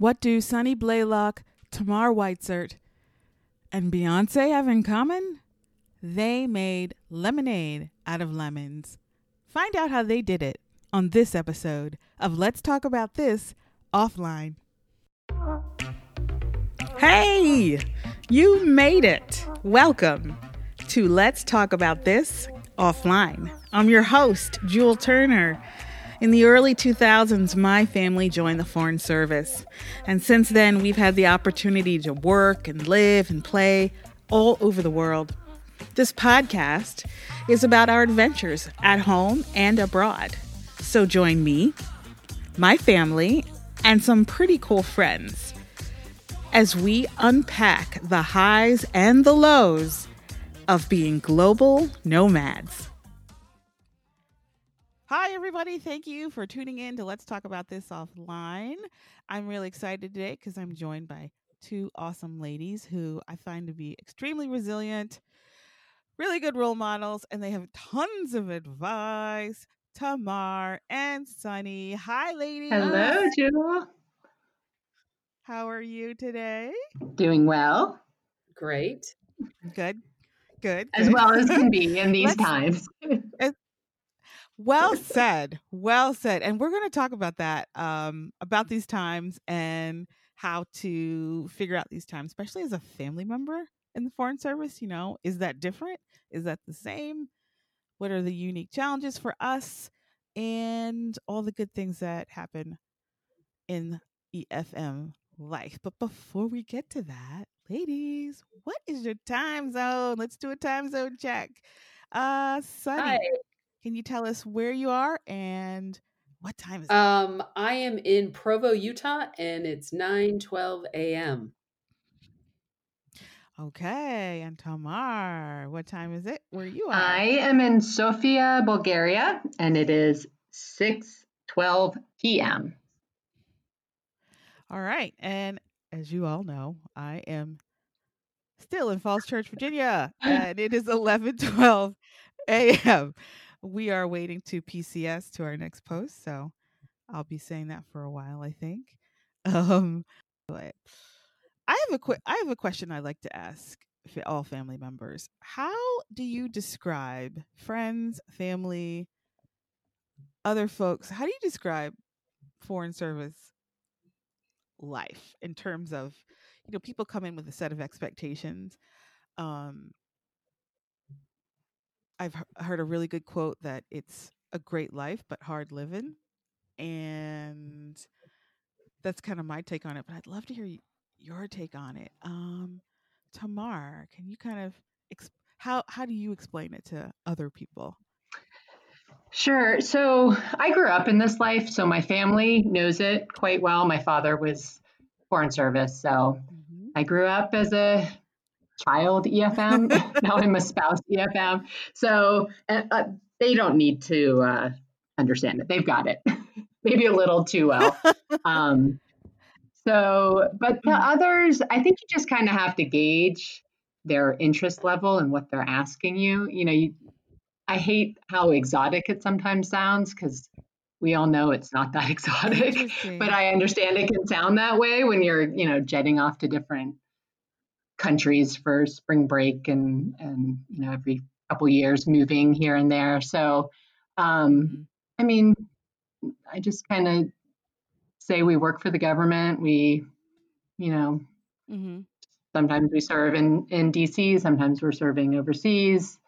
What do Sonny Blaylock, Tamar Weitzert, and Beyonce have in common? They made lemonade out of lemons. Find out how they did it on this episode of Let's Talk About This Offline. Hey, you made it. Welcome to Let's Talk About This Offline. I'm your host, Jewel Turner. In the early 2000s, my family joined the Foreign Service. And since then, we've had the opportunity to work and live and play all over the world. This podcast is about our adventures at home and abroad. So join me, my family, and some pretty cool friends as we unpack the highs and the lows of being global nomads. Hi, everybody. Thank you for tuning in to Let's Talk About This Offline. I'm really excited today because I'm joined by two awesome ladies who I find to be extremely resilient, really good role models, and they have tons of advice. Tamar and Sonny. Hi, ladies. Hello, Jewel. How are you today? Doing well. Great. Good. As well as can be in these times. Well said. And we're going to talk about that, about these times and how to figure out these times, especially as a family member in the Foreign Service. You know, is that different? Is that the same? What are the unique challenges for us and all the good things that happen in EFM life. But before we get to that, ladies, what is your time zone? Let's do a time zone check. Sonny, hi. Can you tell us where you are and what time is it? I am in Provo, Utah, and it's 9:12 a.m. Okay, and Tamar, what time is it where you are? I am in Sofia, Bulgaria, and it is 6:12 p.m. All right. And as you all know, I am still in Falls Church, Virginia, and it is 11:12 a.m. We are waiting to PCS to our next post, so I'll be saying that for a while, I think. But I have a question I'd like to ask all family members. How do you describe friends, family, other folks? How do you describe Foreign Service life in terms of, you know, people come in with a set of expectations. I've heard a really good quote that it's a great life but hard living, and that's kind of my take on it, but I'd love to hear your take on it. Tamar, can you kind of how do you explain it to other people? Sure. So I grew up in this life, so my family knows it quite well. My father was Foreign Service, so I grew up as a child EFM. Now I'm a spouse EFM. So they don't need to understand it. They've got it. Maybe a little too well. But the others, I think you just kind of have to gauge their interest level and what they're asking you. You know, I hate how exotic it sometimes sounds because we all know it's not that exotic, but I understand it can sound that way when you're, you know, jetting off to different countries for spring break and you know, every couple years moving here and there. So, I mean, I just kind of say we work for the government. We, you know, sometimes we serve in DC, sometimes we're serving overseas.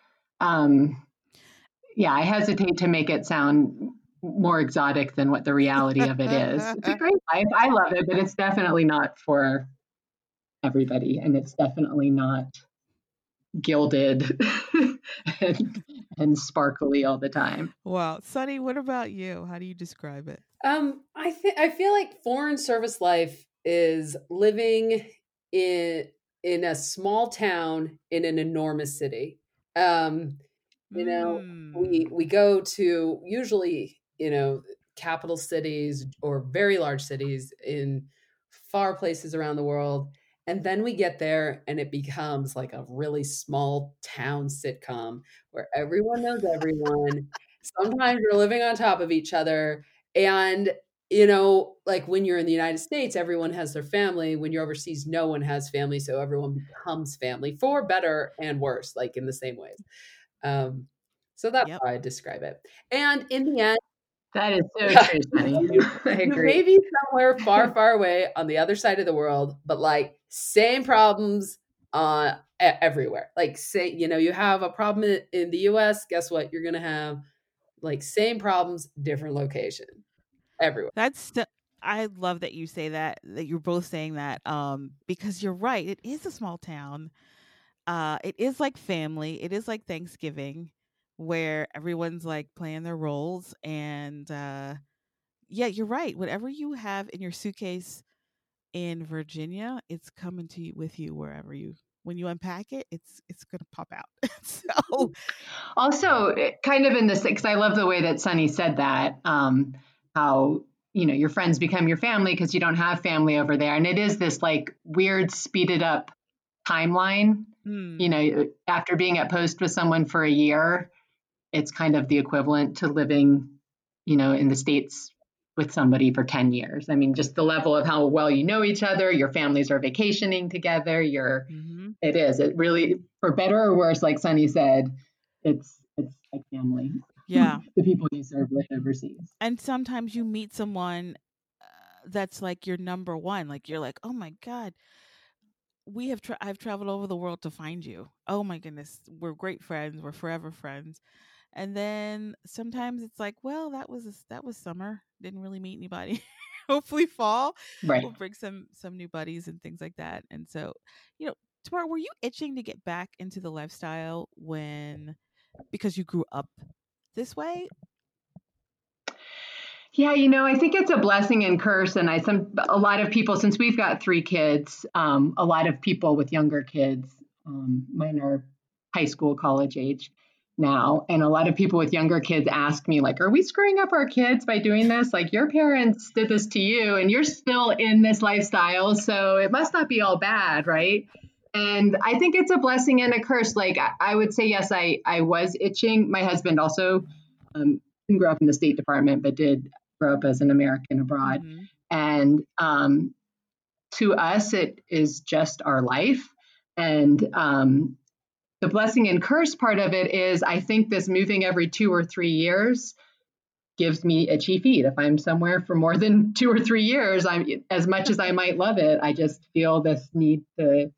Yeah, I hesitate to make it sound more exotic than what the reality of it is. It's a great life. I love it, but it's definitely not for everybody. And it's definitely not gilded and sparkly all the time. Wow. Sonny, what about you? How do you describe it? I feel like Foreign Service life is living in a small town in an enormous city. You know, we go to usually, you know, capital cities or very large cities in far places around the world. And then we get there and it becomes like a really small town sitcom where everyone knows everyone. Sometimes you're living on top of each other. And you know, like when you're in the United States, everyone has their family. When you're overseas, no one has family. So everyone becomes family for better and worse, like in the same ways. So that's how I describe it. And in the end, that is so true, Sonny. I agree. Maybe somewhere far, far away on the other side of the world, but like same problems everywhere. Like say, you know, you have a problem in the US, guess what? You're going to have like same problems, different location everywhere. I love that you say that you're both saying that, because you're right. It is a small town. It is like family. It is like Thanksgiving, where everyone's like playing their roles. And yeah, you're right. Whatever you have in your suitcase in Virginia, it's coming to you with you wherever you, when you unpack it, it's going to pop out. So also kind of in this, because I love the way that Sonny said that, how, you know, your friends become your family because you don't have family over there. And it is this like weird speeded up timeline, you know, after being at Post with someone for a year, it's kind of the equivalent to living, you know, in the States with somebody for 10 years. I mean, just the level of how well you know each other, your families are vacationing together, you're, it is, it really, for better or worse, like Sonny said, it's like family. Yeah. The people you serve with overseas. And sometimes you meet someone that's like your number one, like you're like, oh my God, I've traveled over the world to find you. Oh my goodness. We're great friends. We're forever friends. And then sometimes it's like, well, that was summer. Didn't really meet anybody. Hopefully fall. Right. We'll bring some new buddies and things like that. And so, you know, Tamar, were you itching to get back into the lifestyle because you grew up this way? Yeah, you know, I think it's a blessing and curse. And a lot of people, since we've got 3 kids, a lot of people with younger kids, mine are high school, college age now. And a lot of people with younger kids ask me, like, are we screwing up our kids by doing this? Like, your parents did this to you and you're still in this lifestyle, so it must not be all bad, right? And I think it's a blessing and a curse. Like, I would say, yes, I was itching. My husband also didn't grow up in the State Department, but did grow up as an American abroad. Mm-hmm. And to us, it is just our life. And the blessing and curse part of it is, I think this moving every 2 or 3 years gives me itchy feet. If I'm somewhere for more than 2 or 3 years, as much as I might love it, I just feel this need to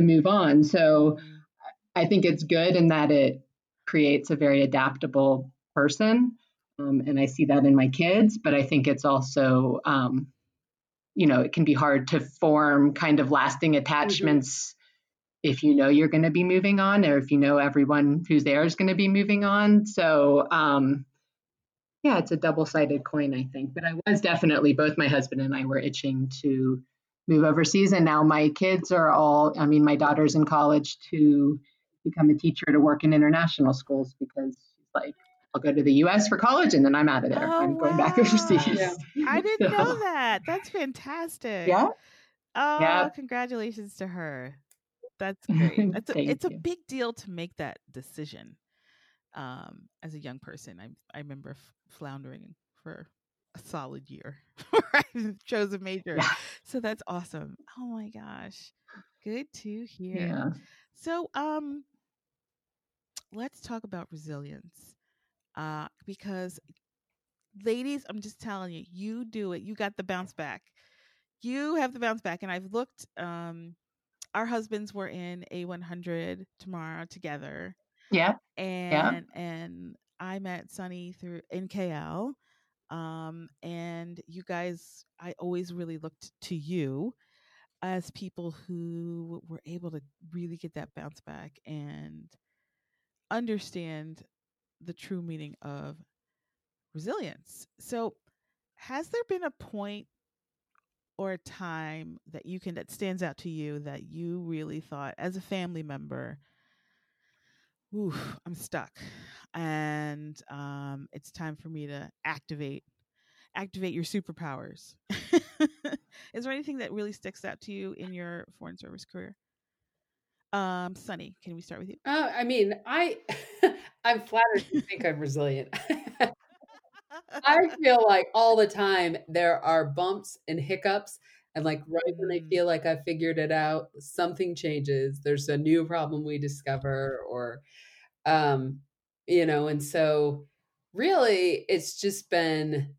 move on. So I think it's good in that it creates a very adaptable person. And I see that in my kids, but I think it's also, you know, it can be hard to form kind of lasting attachments if you know you're going to be moving on, or if you know everyone who's there is going to be moving on. So, yeah, it's a double-sided coin, I think. But I was definitely, both my husband and I were itching to move overseas. And now my kids are all, I mean, my daughter's in college to become a teacher, to work in international schools, because she's like, I'll go to the U.S. for college and then I'm out of there. I'm going back overseas. Yeah. I didn't know that. That's fantastic. Yeah. Oh, yeah. Congratulations to her. That's great. It's a big deal to make that decision. As a young person, I remember floundering for a solid year before I chose a major. Yeah. So that's awesome. Oh my gosh. Good to hear. Yeah. So, let's talk about resilience. Because ladies, I'm just telling you, you do it. You got the bounce back. You have the bounce back. And I've looked, our husbands were in A100 tomorrow together. Yeah. And I met Sonny in KL. And you guys, I always really looked to you as people who were able to really get that bounce back and understand the true meaning of resilience. So has there been a point or a time that stands out to you that you really thought, as a family member, ooh, I'm stuck, and it's time for me to activate your superpowers? Is there anything that really sticks out to you in your foreign service career? Sonny, can we start with you? Oh, I mean, I'm flattered to think I'm resilient. I feel like all the time there are bumps and hiccups. And like right when I feel like I figured it out, something changes. There's a new problem we discover or, you know, and so really it's just been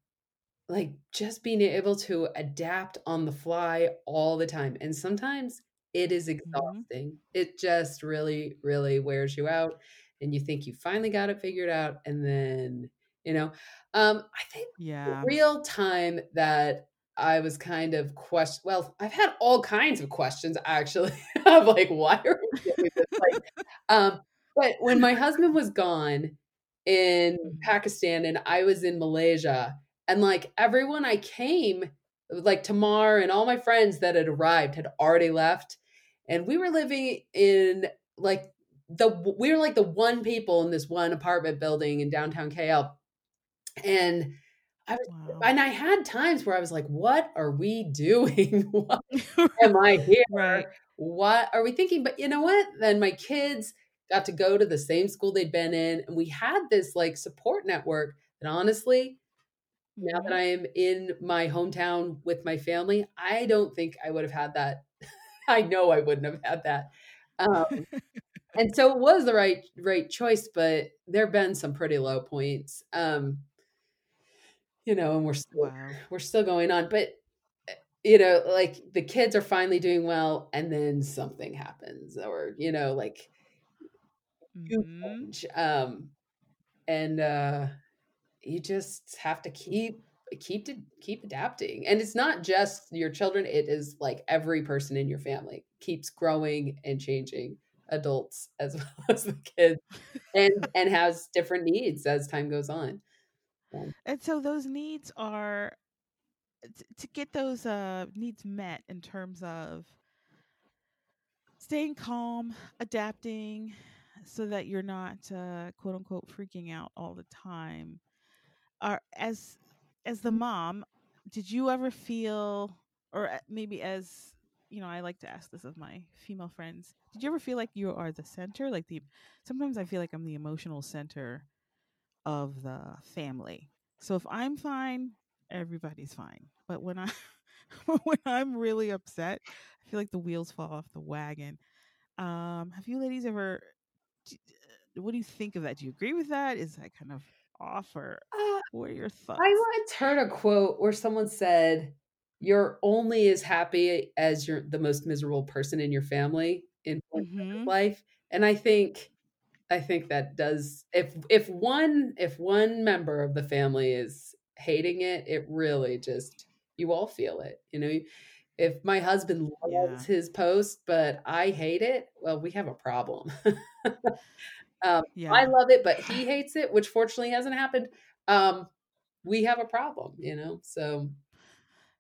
like just being able to adapt on the fly all the time. And sometimes it is exhausting. Mm-hmm. It just really, really wears you out. And you think you finally got it figured out. And then, you know, I think the real time that I was kind of well, I've had all kinds of questions actually of like, why are we doing this? Like, but when my husband was gone in Pakistan and I was in Malaysia, and like everyone I came, like Tamar and all my friends that had arrived had already left. And we were living in like we were like the one people in this one apartment building in downtown KL. And I was, and I had times where I was like, what are we doing? Why am I here? Right. What are we thinking? But you know what? Then my kids got to go to the same school they'd been in. And we had this like support network. And honestly, now that I am in my hometown with my family, I don't think I would have had that. I know I wouldn't have had that. And so it was the right choice, but there've been some pretty low points. You know, and we're still going on, but you know, like the kids are finally doing well, and then something happens, or you know, like huge, and you just have to keep adapting, and it's not just your children; it is like every person in your family keeps growing and changing, adults as well as the kids, and has different needs as time goes on. And so those needs are to get those needs met in terms of staying calm, adapting so that you're not quote unquote freaking out all the time. As the mom, did you ever feel, or maybe as, you know, I like to ask this of my female friends, did you ever feel like you are the center? Like sometimes I feel like I'm the emotional center of the family. So if I'm fine, everybody's fine. But when I'm really upset, I feel like the wheels fall off the wagon. Have you ladies ever? What do you think of that? Do you agree with that? Is that kind of off, or what are your thoughts? I once heard a quote where someone said, "You're only as happy as you're the most miserable person in your family in life," and I think that does, if one member of the family is hating it, it really just, you all feel it. You know, if my husband loves his post, but I hate it, well, we have a problem. I love it, but he hates it, which fortunately hasn't happened. We have a problem, you know? So.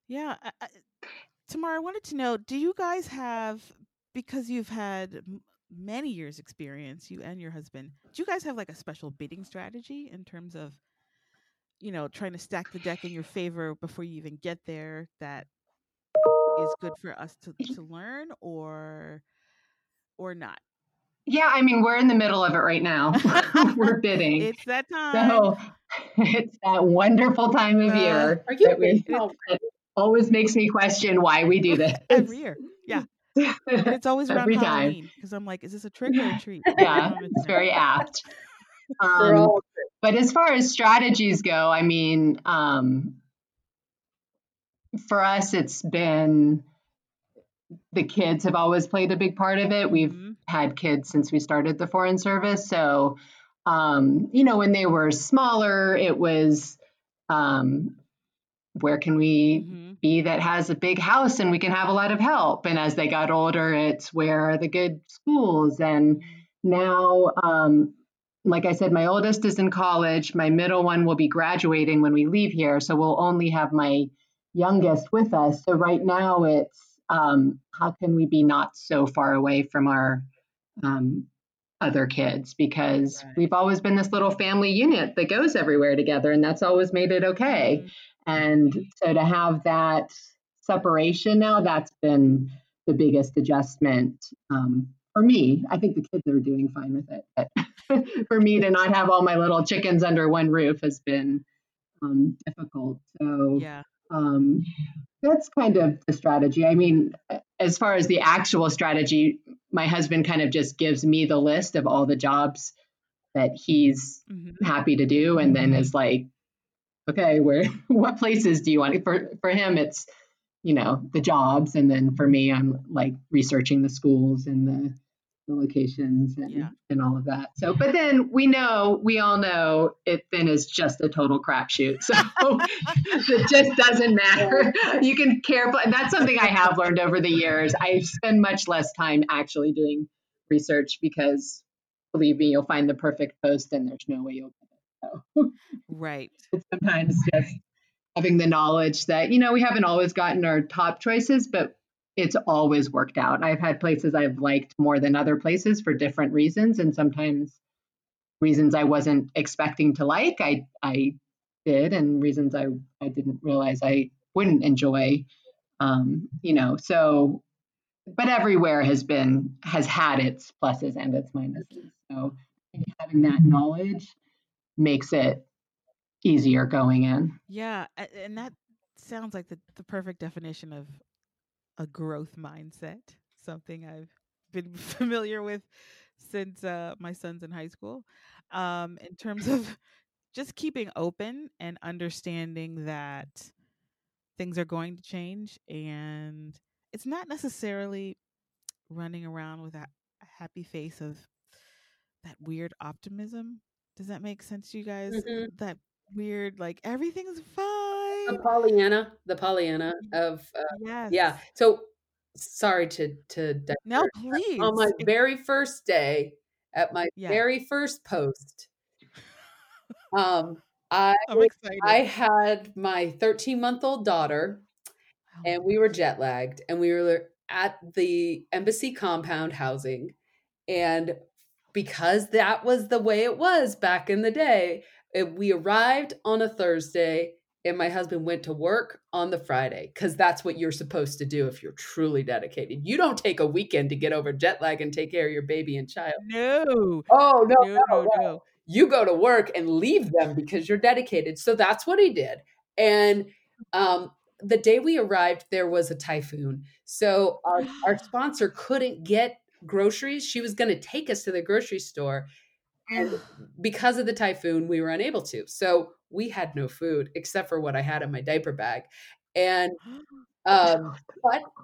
Yeah. Tamar, I wanted to know, do you guys have, because you've had many years experience, you and your husband, do you guys have like a special bidding strategy in terms of, you know, trying to stack the deck in your favor before you even get there, that is good for us to learn or not? Yeah, I mean, we're in the middle of it right now. We're bidding. It's that time. So it's that wonderful time of year. Are you that always makes me question why we do this every year. Yeah. But it's always around every Halloween, because I'm like, is this a trick or a treat? Yeah, it's very apt. But as far as strategies go, I mean, for us, it's been the kids have always played a big part of it. We've had kids since we started the Foreign Service. So, you know, when they were smaller, it was where can we be that has a big house and we can have a lot of help? And as they got older, it's where are the good schools? And now, like I said, my oldest is in college. My middle one will be graduating when we leave here. So we'll only have my youngest with us. So right now it's how can we be not so far away from our other kids? Because we've always been this little family unit that goes everywhere together, and that's always made it okay. And so to have that separation now, that's been the biggest adjustment for me. I think the kids are doing fine with it, but for me to not have all my little chickens under one roof has been difficult. So that's kind of the strategy. I mean, as far as the actual strategy, my husband kind of just gives me the list of all the jobs that he's happy to do, and then is like, okay, what places do you want? For him, it's, you know, the jobs. And then for me, I'm like researching the schools and the locations and all of that. So, but then we all know it then is just a total crapshoot. So it just doesn't matter. You can care. That's something I have learned over the years. I spend much less time actually doing research because, believe me, you'll find the perfect post and there's no way you'll get it. So right. It's sometimes just having the knowledge that, you know, we haven't always gotten our top choices, but it's always worked out. I've had places I've liked more than other places for different reasons. And sometimes reasons I wasn't expecting to like, I did, and reasons I didn't realize I wouldn't enjoy, you know, so, but everywhere has had its pluses and its minuses. So having that knowledge makes it easier going in. Yeah. And that sounds like the perfect definition of a growth mindset, something I've been familiar with since my son's in high school, in terms of just keeping open and understanding that things are going to change. And it's not necessarily running around with a happy face of that weird optimism. Does that make sense to you guys? Mm-hmm. That weird, like, everything's fine. The Pollyanna of, yes. Yeah. So sorry to divert. No, please. On my very first day at my very first post, I had my 13-month-old daughter. And we were jet lagged, and we were at the embassy compound housing. And because that was the way it was back in the day, we arrived on a Thursday, and my husband went to work on the Friday, because that's what you're supposed to do if you're truly dedicated. You don't take a weekend to get over jet lag and take care of your baby and child. No. Oh, no. You go to work and leave them because you're dedicated. So that's what he did. And, the day we arrived, there was a typhoon. So our sponsor couldn't get groceries. She was going to take us to the grocery store. And because of the typhoon, we were unable to. So we had no food except for what I had in my diaper bag. And, but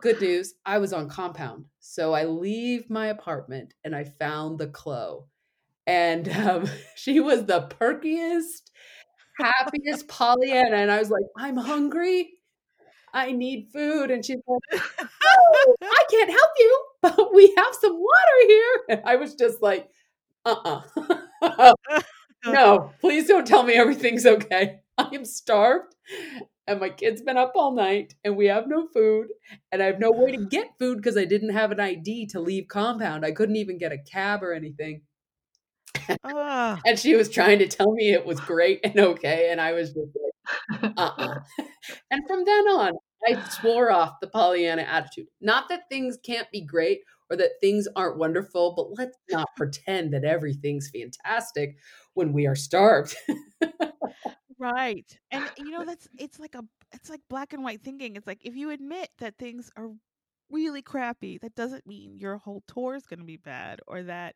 good news, I was on compound. So I leave my apartment and I found the Chloe. And she was the perkiest, happiest Pollyanna. And I was like, I'm hungry. I need food. And she's like, oh, I can't help you, but we have some water here. And I was just like, no, please don't tell me everything's okay. I am starved, and my kid's been up all night, and we have no food, and I have no way to get food because I didn't have an ID to leave compound. I couldn't even get a cab or anything. And she was trying to tell me it was great and okay. And I was just like, And from then on, I swore off the Pollyanna attitude. Not that things can't be great or that things aren't wonderful, but let's not pretend that everything's fantastic when we are starved. Right. And you know, it's like black and white thinking. It's like, if you admit that things are really crappy, that doesn't mean your whole tour is going to be bad or that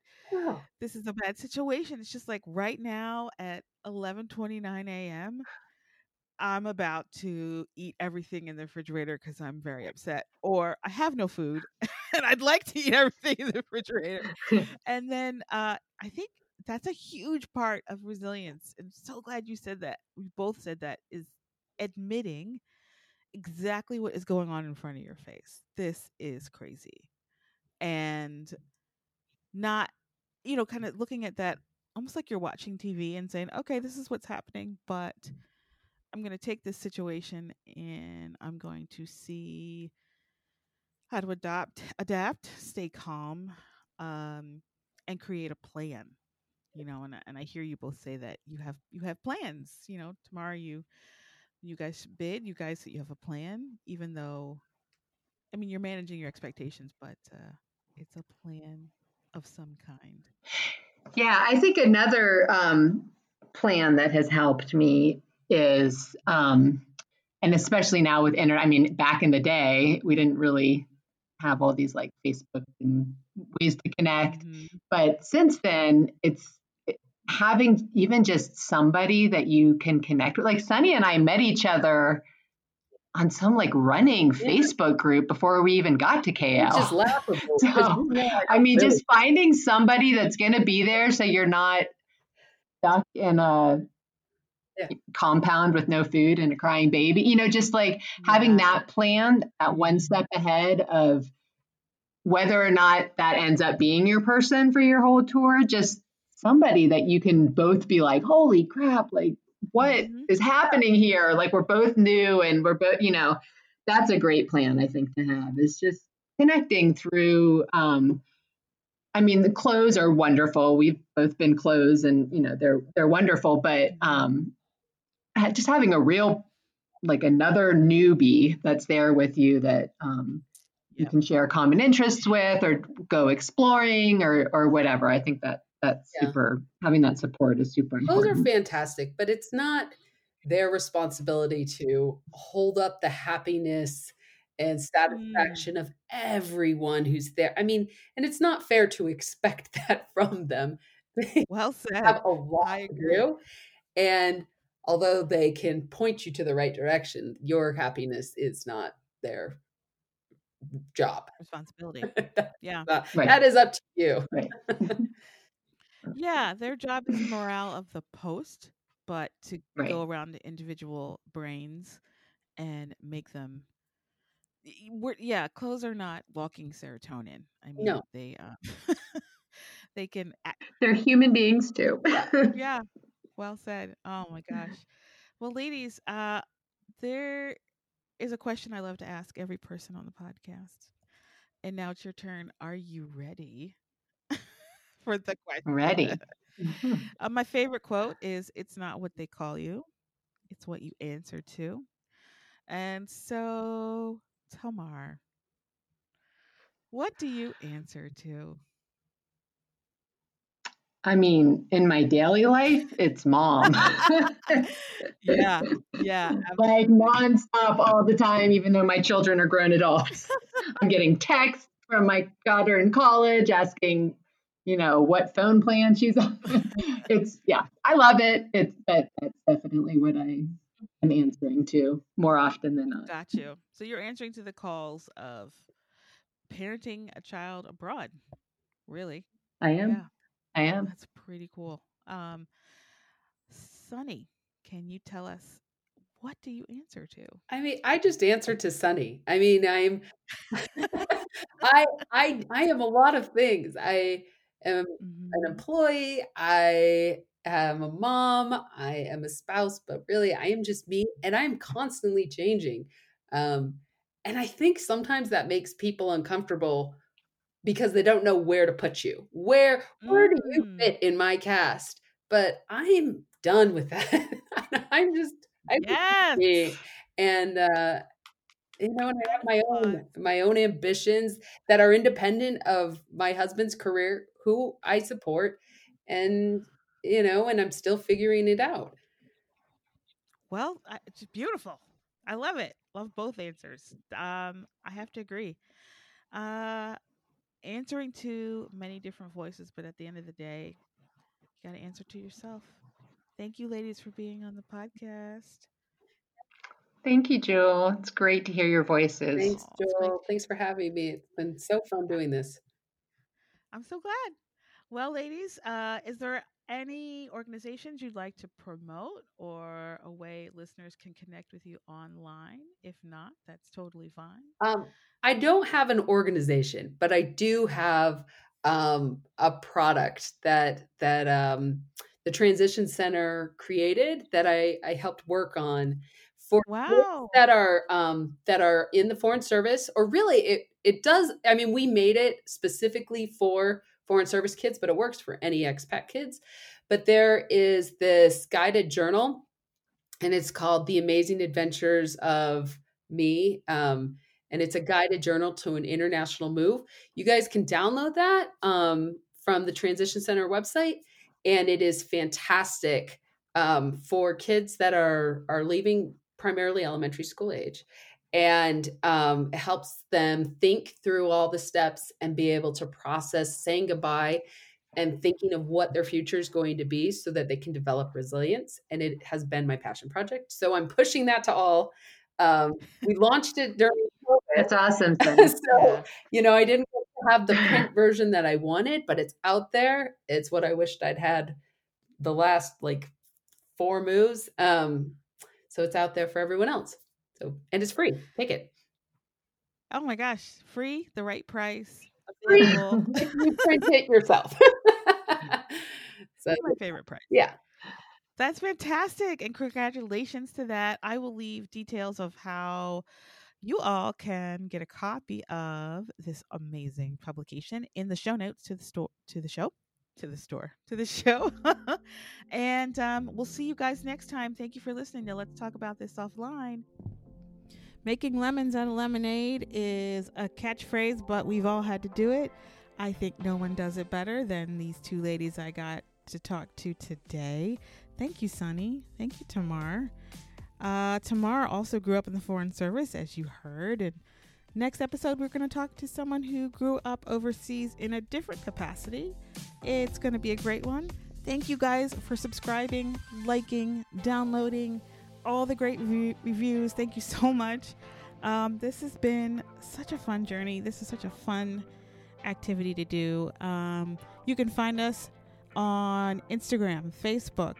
this is a bad situation. It's just like, right now at 11:29 a.m., I'm about to eat everything in the refrigerator because I'm very upset, or I have no food and I'd like to eat everything in the refrigerator. And then I think that's a huge part of resilience. I'm so glad you said that. We both said that, is admitting exactly what is going on in front of your face. This is crazy. And not, you know, kind of looking at that almost like you're watching TV and saying, okay, this is what's happening, but I'm going to take this situation and I'm going to see how to adapt, stay calm, and create a plan, you know, and I hear you both say that you have plans, you know. Tomorrow you have a plan, even though, I mean, you're managing your expectations, but it's a plan of some kind. Yeah. I think another plan that has helped me is, and especially now with internet, I mean, back in the day, we didn't really have all these like Facebook and ways to connect. Mm-hmm. But since then, it's having even just somebody that you can connect with. Like Sonny and I met each other on some like running Facebook group before we even got to KL. It's just laughable. So, I mean, just finding somebody that's going to be there so you're not stuck in a compound with no food and a crying baby, you know, just like having that plan, that one step ahead of whether or not that ends up being your person for your whole tour, just somebody that you can both be like, holy crap, like, what is happening here? Like, we're both new and we're both, you know, that's a great plan, I think, to have, is just connecting through, I mean, the clothes are wonderful. We've both been clothes and, you know, they're wonderful, but just having a real, like another newbie that's there with you that you can share common interests with or go exploring or whatever. I think that that's super, having that support is super important. Those are fantastic, but it's not their responsibility to hold up the happiness and satisfaction of everyone who's there. I mean, and it's not fair to expect that from them. They well said. Have a lot to do. And although they can point you to the right direction, your happiness is not their job. Responsibility. Yeah. That is up to you. Right. Yeah, their job is morale of the post, but to go around the individual brains and make them. Clothes are not walking serotonin. I mean, they they can. They're human beings too. Yeah, well said. Oh my gosh. Well, ladies, there is a question I love to ask every person on the podcast, and now it's your turn. Are you ready? For the question. Ready. My favorite quote is, it's not what they call you, it's what you answer to. And so, Tamar, what do you answer to? I mean, in my daily life, it's mom. Yeah. Like nonstop all the time, even though my children are grown adults. I'm getting texts from my daughter in college asking, you know, what phone plan she's on. I love it. That's definitely what I am answering to more often than not. Got you. So you're answering to the calls of parenting a child abroad. Really? I am. Yeah. I am. That's pretty cool. Sonny, can you tell us, what do you answer to? I mean, I just answer to Sonny. I mean, I'm, I am a lot of things. I am an employee. I am a mom. I am a spouse, but really I am just me, and I'm constantly changing. And I think sometimes that makes people uncomfortable because they don't know where to put you. Where do you fit in my cast? But I'm done with that. I'm just me. And, you know, and I have my own ambitions that are independent of my husband's career, who I support, and, you know, and I'm still figuring it out. Well, it's beautiful. I love it. Love both answers. I have to agree. Answering to many different voices, but at the end of the day, you got to answer to yourself. Thank you, ladies, for being on the podcast. Thank you, Jewel. It's great to hear your voices. Thanks, Jewel. Thanks for having me. It's been so fun doing this. I'm so glad. Well, ladies, is there any organizations you'd like to promote or a way listeners can connect with you online? If not, that's totally fine. I don't have an organization, but I do have a product that the Transition Center created that I helped work on. Wow. That are in the Foreign Service, or really it does. I mean, we made it specifically for Foreign Service kids, but it works for any expat kids. But there is this guided journal, and it's called The Amazing Adventures of Me. And it's a guided journal to an international move. You guys can download that from the Transition Center website, and it is fantastic. for kids that are leaving primarily elementary school age. And it helps them think through all the steps and be able to process saying goodbye and thinking of what their future is going to be so that they can develop resilience. And it has been my passion project. So I'm pushing that to all. We launched it during COVID. That's awesome. So, you know, I didn't have the print version that I wanted, but it's out there. It's what I wished I'd had the last like 4 moves. So it's out there for everyone else. So, and it's free. Take it. Oh my gosh. Free, the right price. Free. You print it yourself. So, my favorite price. Yeah. That's fantastic. And congratulations to that. I will leave details of how you all can get a copy of this amazing publication in the show notes to the show. And we'll see you guys next time. Thank you for listening to Let's Talk About This Offline. Making lemons out of lemonade is a catchphrase, but we've all had to do it. I think no one does it better than these 2 ladies I got to talk to today. Thank you, Sonny. Thank you, Tamar. Tamar also grew up in the Foreign Service, as you heard. And next episode, we're going to talk to someone who grew up overseas in a different capacity. It's going to be a great one. Thank you guys for subscribing, liking, downloading, all the great reviews. Thank you so much. This has been such a fun journey. This is such a fun activity to do. You can find us on Instagram, Facebook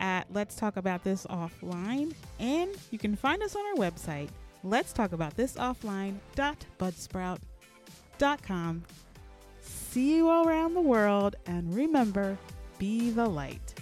at Let's Talk About This Offline. And you can find us on our website, letstalkaboutthisoffline.budsprout.com. See you all around the world. And remember, be the light.